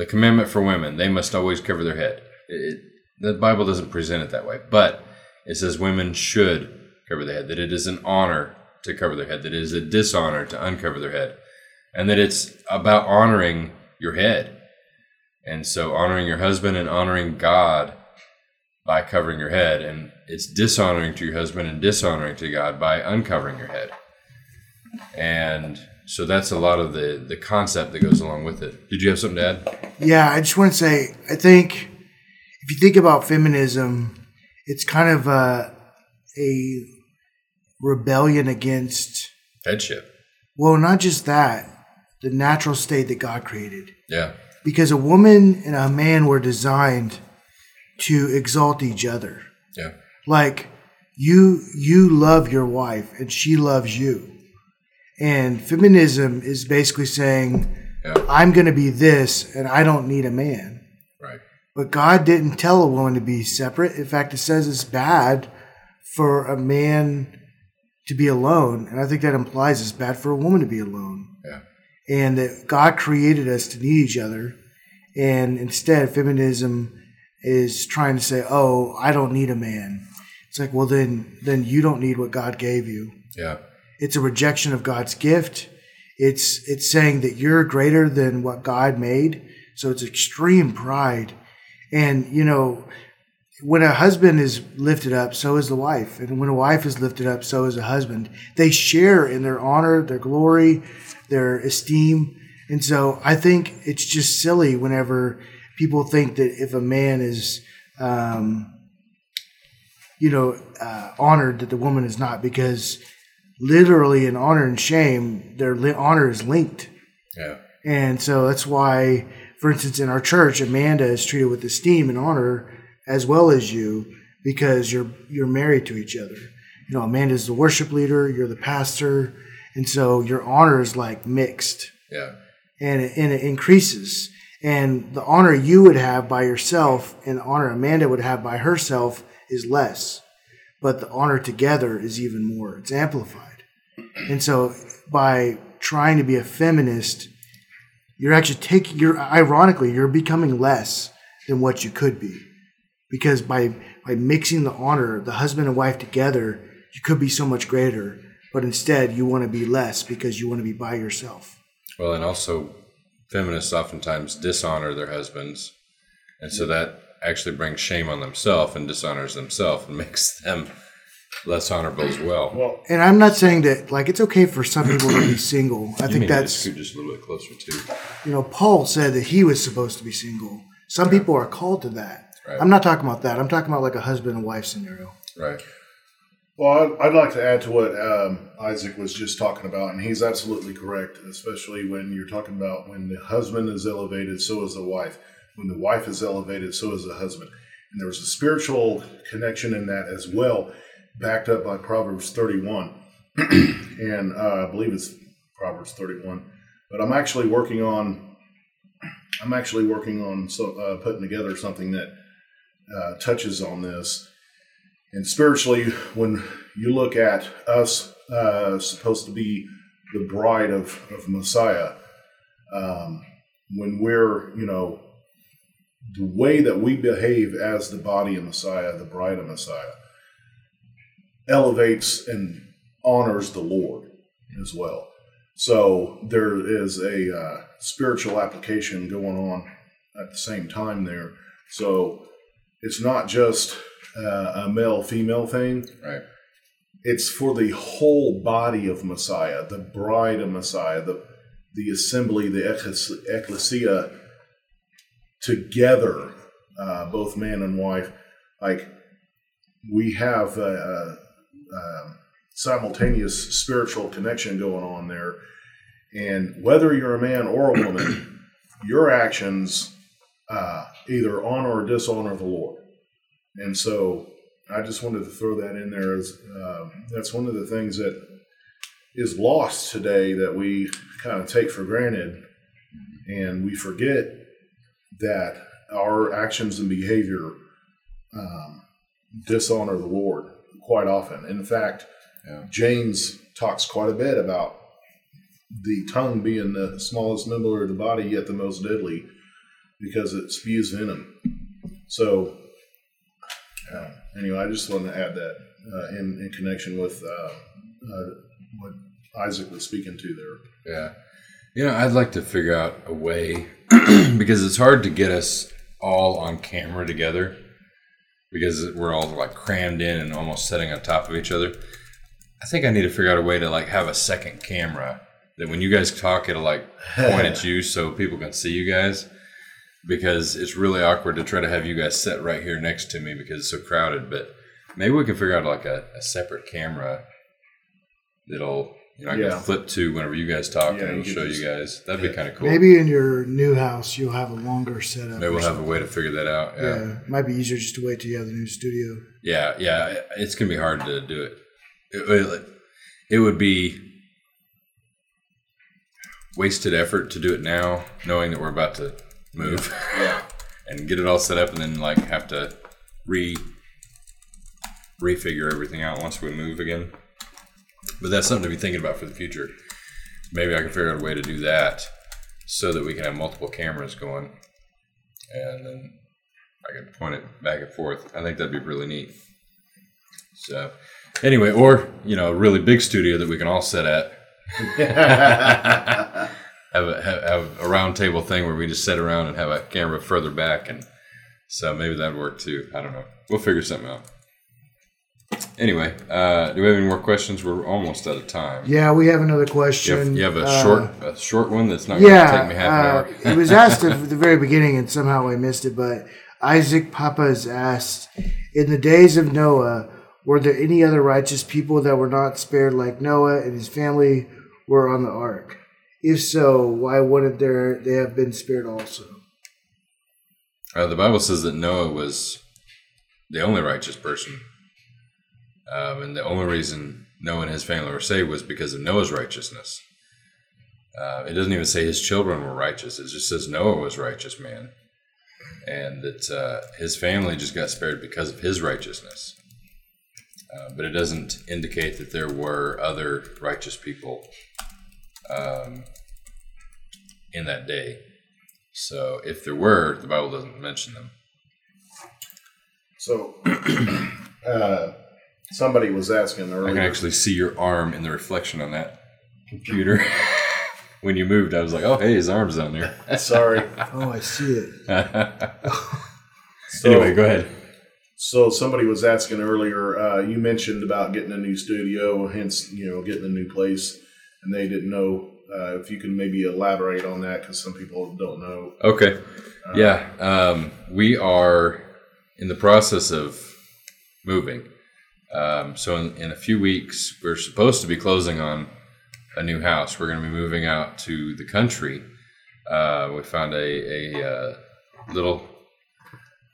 the commandment for women. They must always cover their head. It, The Bible doesn't present it that way, but it says women should cover their head, that it is an honor to cover their head, that it is a dishonor to uncover their head, and that it's about honoring your head. And so honoring your husband and honoring God by covering your head, and it's dishonoring to your husband and dishonoring to God by uncovering your head. And so that's a lot of the, the concept that goes along with it. Did you have something to add? Yeah, I just want to say, I think... if you think about feminism, it's kind of a, a rebellion against headship. Well, not just that, the natural state that God created. Yeah. Because a woman and a man were designed to exalt each other. Yeah. Like you, you love your wife and she loves you. And feminism is basically saying, yeah, I'm going to be this and I don't need a man. Right. But God didn't tell a woman to be separate. In fact, it says it's bad for a man to be alone. And I think that implies it's bad for a woman to be alone. Yeah. And that God created us to need each other. And instead, feminism is trying to say, oh, I don't need a man. It's like, well, then then you don't need what God gave you. Yeah. It's a rejection of God's gift. It's it's saying that you're greater than what God made. So it's extreme pride. And, you know, when a husband is lifted up, so is the wife. And when a wife is lifted up, so is a husband. They share in their honor, their glory, their esteem. And so I think it's just silly whenever people think that if a man is, um, you know, uh, honored, that the woman is not, because literally in honor and shame, their li- honor is linked. Yeah. And so that's why, for instance, in our church, Amanda is treated with esteem and honor as well as you, because you're you're married to each other. You know, Amanda's the worship leader, you're the pastor, and so your honor is like mixed. Yeah. And it, and it increases. And the honor you would have by yourself and the honor Amanda would have by herself is less. But the honor together is even more. It's amplified. And so by trying to be a feminist, you're actually taking, you're ironically, you're becoming less than what you could be. Because by, by mixing the honor, the husband and wife together, you could be so much greater. But instead, you want to be less because you want to be by yourself. Well, and also feminists oftentimes dishonor their husbands. And so that actually brings shame on themselves and dishonors themselves and makes them less honorable as well. Well, and I'm not saying that, like, it's okay for some people to be single. I you think that's to just a little bit closer too. You know, Paul said that he was supposed to be single. Some yeah. people are called to that. Right. I'm not talking about that. I'm talking about like a husband and wife scenario. Right. Well, I'd, I'd like to add to what um, Isaac was just talking about, and he's absolutely correct, especially when you're talking about when the husband is elevated, so is the wife. When the wife is elevated, so is the husband. And there was a spiritual connection in that as well, backed up by Proverbs thirty-one. And uh, I believe it's Proverbs thirty-one. But I'm actually working on, I'm actually working on so, uh, putting together something that uh, touches on this. And spiritually, when you look at us uh, supposed to be the bride of, of Messiah, um, when we're, you know, the way that we behave as the body of Messiah, the bride of Messiah, elevates and honors the Lord as well. So there is a uh, spiritual application going on at the same time there. So it's not just Uh, a male-female thing. Right. It's for the whole body of Messiah, the bride of Messiah, the the assembly, the ecclesia, together, uh, both man and wife. Like, we have a, a, a simultaneous spiritual connection going on there. And whether you're a man or a woman, your actions uh, either honor or dishonor the Lord. And so I just wanted to throw that in there. As, uh, that's one of the things that is lost today that we kind of take for granted. And we forget that our actions and behavior um, dishonor the Lord quite often. In fact, yeah. James talks quite a bit about the tongue being the smallest member of the body, yet the most deadly, because it spews venom. So... Uh, anyway, I just wanted to add that uh, in, in connection with uh, uh, what Isaac was speaking to there. Yeah. You know, I'd like to figure out a way, because it's hard to get us all on camera together, because we're all like crammed in and almost sitting on top of each other. I think I need to figure out a way to like have a second camera that when you guys talk, it'll like point at you so people can see you guys. because it's really awkward to try to have you guys sit right here next to me because it's so crowded. But maybe we can figure out like a, a separate camera that'll, you know, I yeah. can flip to whenever you guys talk yeah, and it'll show just, you guys. That'd yeah. be kind of cool. Maybe in your new house, you'll have a longer setup. Maybe we'll have a way to figure that out. Yeah. yeah. It might be easier just to wait till you have the new studio. Yeah. Yeah. It's going to be hard to do it. It, it would be wasted effort to do it now, knowing that we're about to move yeah. and get it all set up and then like have to re refigure everything out once we move again. But that's something to be thinking about for the future. Maybe I can figure out a way to do that so that we can have multiple cameras going and then I can point it back and forth. I think that'd be really neat. So anyway, or, you know, a really big studio that we can all sit at. have, a, have, have a round table thing where we just sit around and have a camera further back. And so maybe that'd work too. I don't know. We'll figure something out. Anyway, uh, do we have any more questions? We're almost out of time. Yeah, we have another question. You have, you have a uh, short a short one that's not yeah, going to take me half an hour. It was asked at the very beginning and somehow I missed it, but Isaac Papa has asked, in the days of Noah, were there any other righteous people that were not spared like Noah and his family were on the ark? If so, why wouldn't there they have been spared also? Uh, the Bible says that Noah was the only righteous person. Um, and the only reason Noah and his family were saved was because of Noah's righteousness. Uh, it doesn't even say his children were righteous. It just says Noah was a righteous man. And that uh, his family just got spared because of his righteousness. Uh, but it doesn't indicate that there were other righteous people um, in that day. So if there were, the Bible doesn't mention them. So... uh Somebody was asking earlier. I can actually see your arm in the reflection on that computer. When you moved, I was like, oh, hey, his arm's on there. Sorry. Oh, I see it. So, anyway, go ahead. So somebody was asking earlier, uh, you mentioned about getting a new studio, hence, you know, getting a new place, and they didn't know uh, if you can maybe elaborate on that because some people don't know. Okay. Uh, yeah. Um, we are in the process of moving. Um, so in, in a few weeks, we're supposed to be closing on a new house. We're going to be moving out to the country. Uh, we found a, a uh, little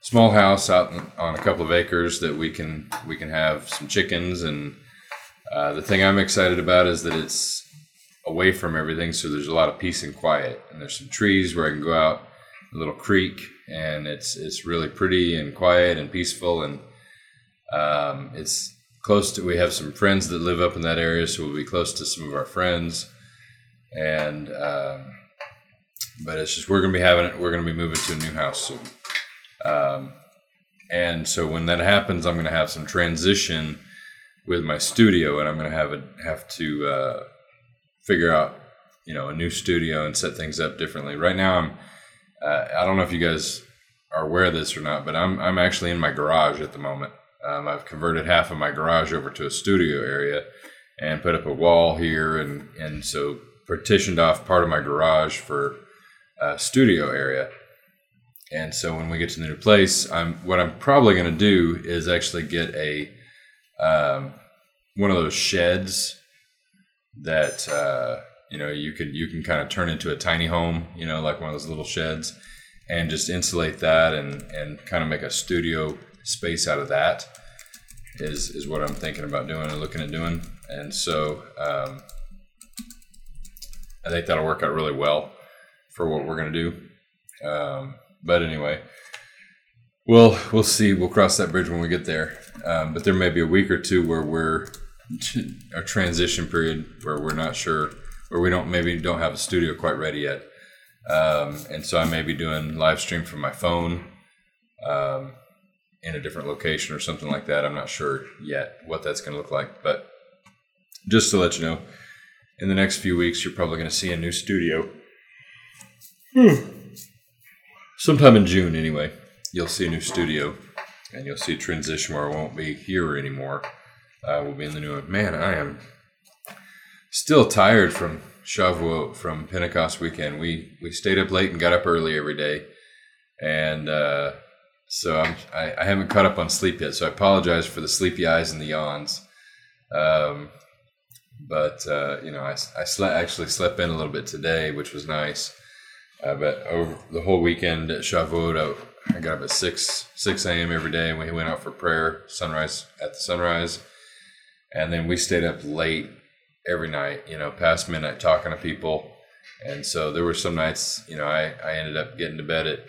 small house out in, on a couple of acres that we can we can have some chickens. And uh, the thing I'm excited about is that it's away from everything, so there's a lot of peace and quiet. And there's some trees where I can go out, a little creek, and it's it's really pretty and quiet and peaceful and. Um, it's close to, we have some friends that live up in that area, so we'll be close to some of our friends and, um, but it's just, we're going to be having it, we're going to be moving to a new house soon. Um, and so when that happens, I'm going to have some transition with my studio and I'm going to have a, have to, uh, figure out, you know, a new studio and set things up differently. Right now I'm, uh, I don't know if you guys are aware of this or not, but I'm, I'm actually in my garage at the moment. Um, I've converted half of my garage over to a studio area and put up a wall here and, and so partitioned off part of my garage for a studio area. And so when we get to the new place, I'm what I'm probably going to do is actually get a um, one of those sheds that, uh, you know, you could you can kind of turn into a tiny home, you know, like one of those little sheds and just insulate that and, and kind of make a studio space out of that is is what I'm thinking about doing and looking at doing. And so um, I think that'll work out really well for what we're going to do. Um, but anyway, we'll, we'll see. We'll cross that bridge when we get there. Um, but there may be a week or two where we're a transition period where we're not sure, where we don't maybe don't have a studio quite ready yet. Um, and so I may be doing live stream from my phone. Um, in a different location or something like that. I'm not sure yet what that's going to look like, but just to let you know, in the next few weeks, you're probably going to see a new studio. Hmm. Sometime in June anyway, you'll see a new studio and you'll see a transition where I won't be here anymore. Uh, we'll be in the new one. Man, I am still tired from Shavuot, from Pentecost weekend. We, we stayed up late and got up early every day. And uh, so I'm, I, I haven't caught up on sleep yet. So I apologize for the sleepy eyes and the yawns. Um, but, uh, you know, I, I slept, actually slept in a little bit today, which was nice. Uh, but over the whole weekend at Shavuot, I got up at six a.m. every day, and we went out for prayer, sunrise at the sunrise. And then we stayed up late every night, you know, past midnight talking to people. And so there were some nights, you know, I, I ended up getting to bed at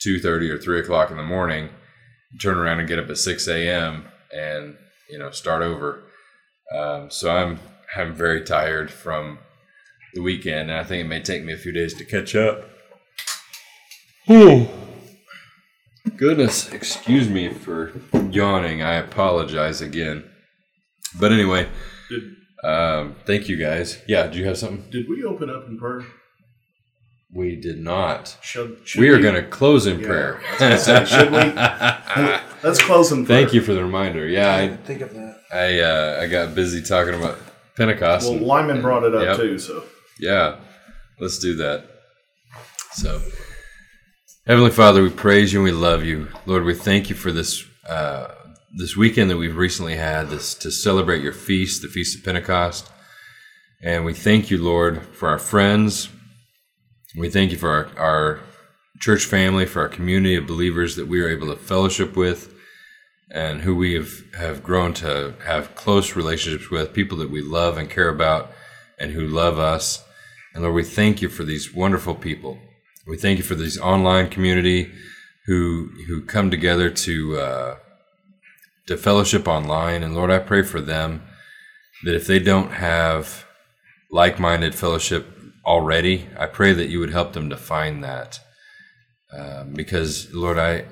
two thirty or three o'clock in the morning, turn around and get up at six a.m. and, you know, start over. Um, so I'm I'm very tired from the weekend, and I think it may take me a few days to catch up. Oh, goodness, excuse me for yawning. I apologize again. But anyway, did, um, thank you guys. Yeah, do you have something? Did we open up in prayer? We did not. Should, should we are going to close in yeah, prayer. Say, should we? Let's close in prayer. Thank you for the reminder. Yeah, I, I didn't think of that. I uh, I got busy talking about Pentecost. Well, and, Lyman and, brought it up yep. too. So yeah, let's do that. So, Heavenly Father, we praise you and we love you, Lord. We thank you for this uh, this weekend that we've recently had this to celebrate your feast, the Feast of Pentecost, and we thank you, Lord, for our friends. We thank you for our, our church family, for our community of believers that we are able to fellowship with and who we have, have grown to have close relationships with, people that we love and care about and who love us. And Lord, we thank you for these wonderful people. We thank you for this online community who who come together to uh, to fellowship online. And Lord, I pray for them that if they don't have like-minded fellowship already, I pray that you would help them to find that, um, because Lord, I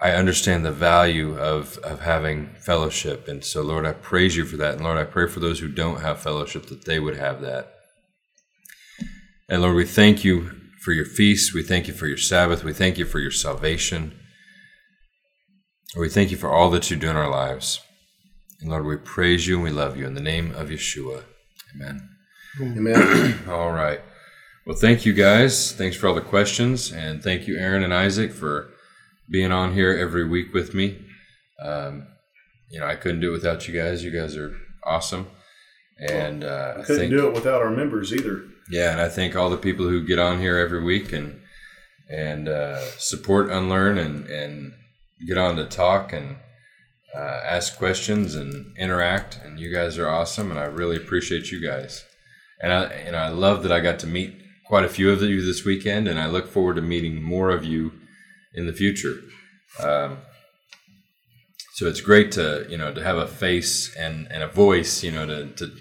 I understand the value of of having fellowship, and so Lord, I praise you for that, and Lord, I pray for those who don't have fellowship that they would have that. And Lord, we thank you for your feast, we thank you for your Sabbath, we thank you for your salvation, we thank you for all that you do in our lives, and Lord, we praise you and we love you in the name of Yeshua, amen. Amen. All right. Well, thank you guys. Thanks for all the questions. And thank you, Aaron and Isaac, for being on here every week with me. Um, you know, I couldn't do it without you guys. You guys are awesome. And uh, I couldn't I think, do it without our members either. Yeah. And I thank all the people who get on here every week and and uh, support Unlearn and, and get on to talk and uh, ask questions and interact. And you guys are awesome. And I really appreciate you guys. And I, and I love that I got to meet quite a few of you this weekend, and I look forward to meeting more of you in the future. Um, so it's great to, you know, to have a face and, and a voice, you know, to to,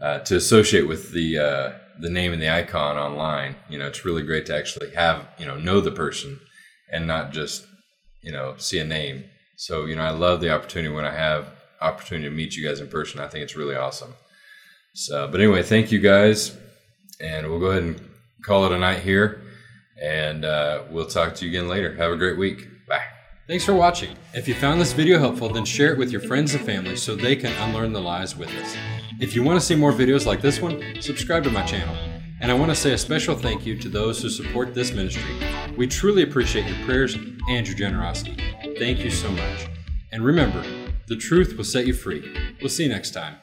uh, to associate with the uh, the name and the icon online. You know, it's really great to actually have, you know, know the person and not just, you know, see a name. So, you know, I love the opportunity when I have opportunity to meet you guys in person. I think it's really awesome. So, but anyway, thank you guys, and we'll go ahead and call it a night here, and uh, we'll talk to you again later. Have a great week. Bye. Thanks for watching. If you found this video helpful, then share it with your friends and family so they can unlearn the lies with us. If you want to see more videos like this one, subscribe to my channel. And I want to say a special thank you to those who support this ministry. We truly appreciate your prayers and your generosity. Thank you so much. And remember, the truth will set you free. We'll see you next time.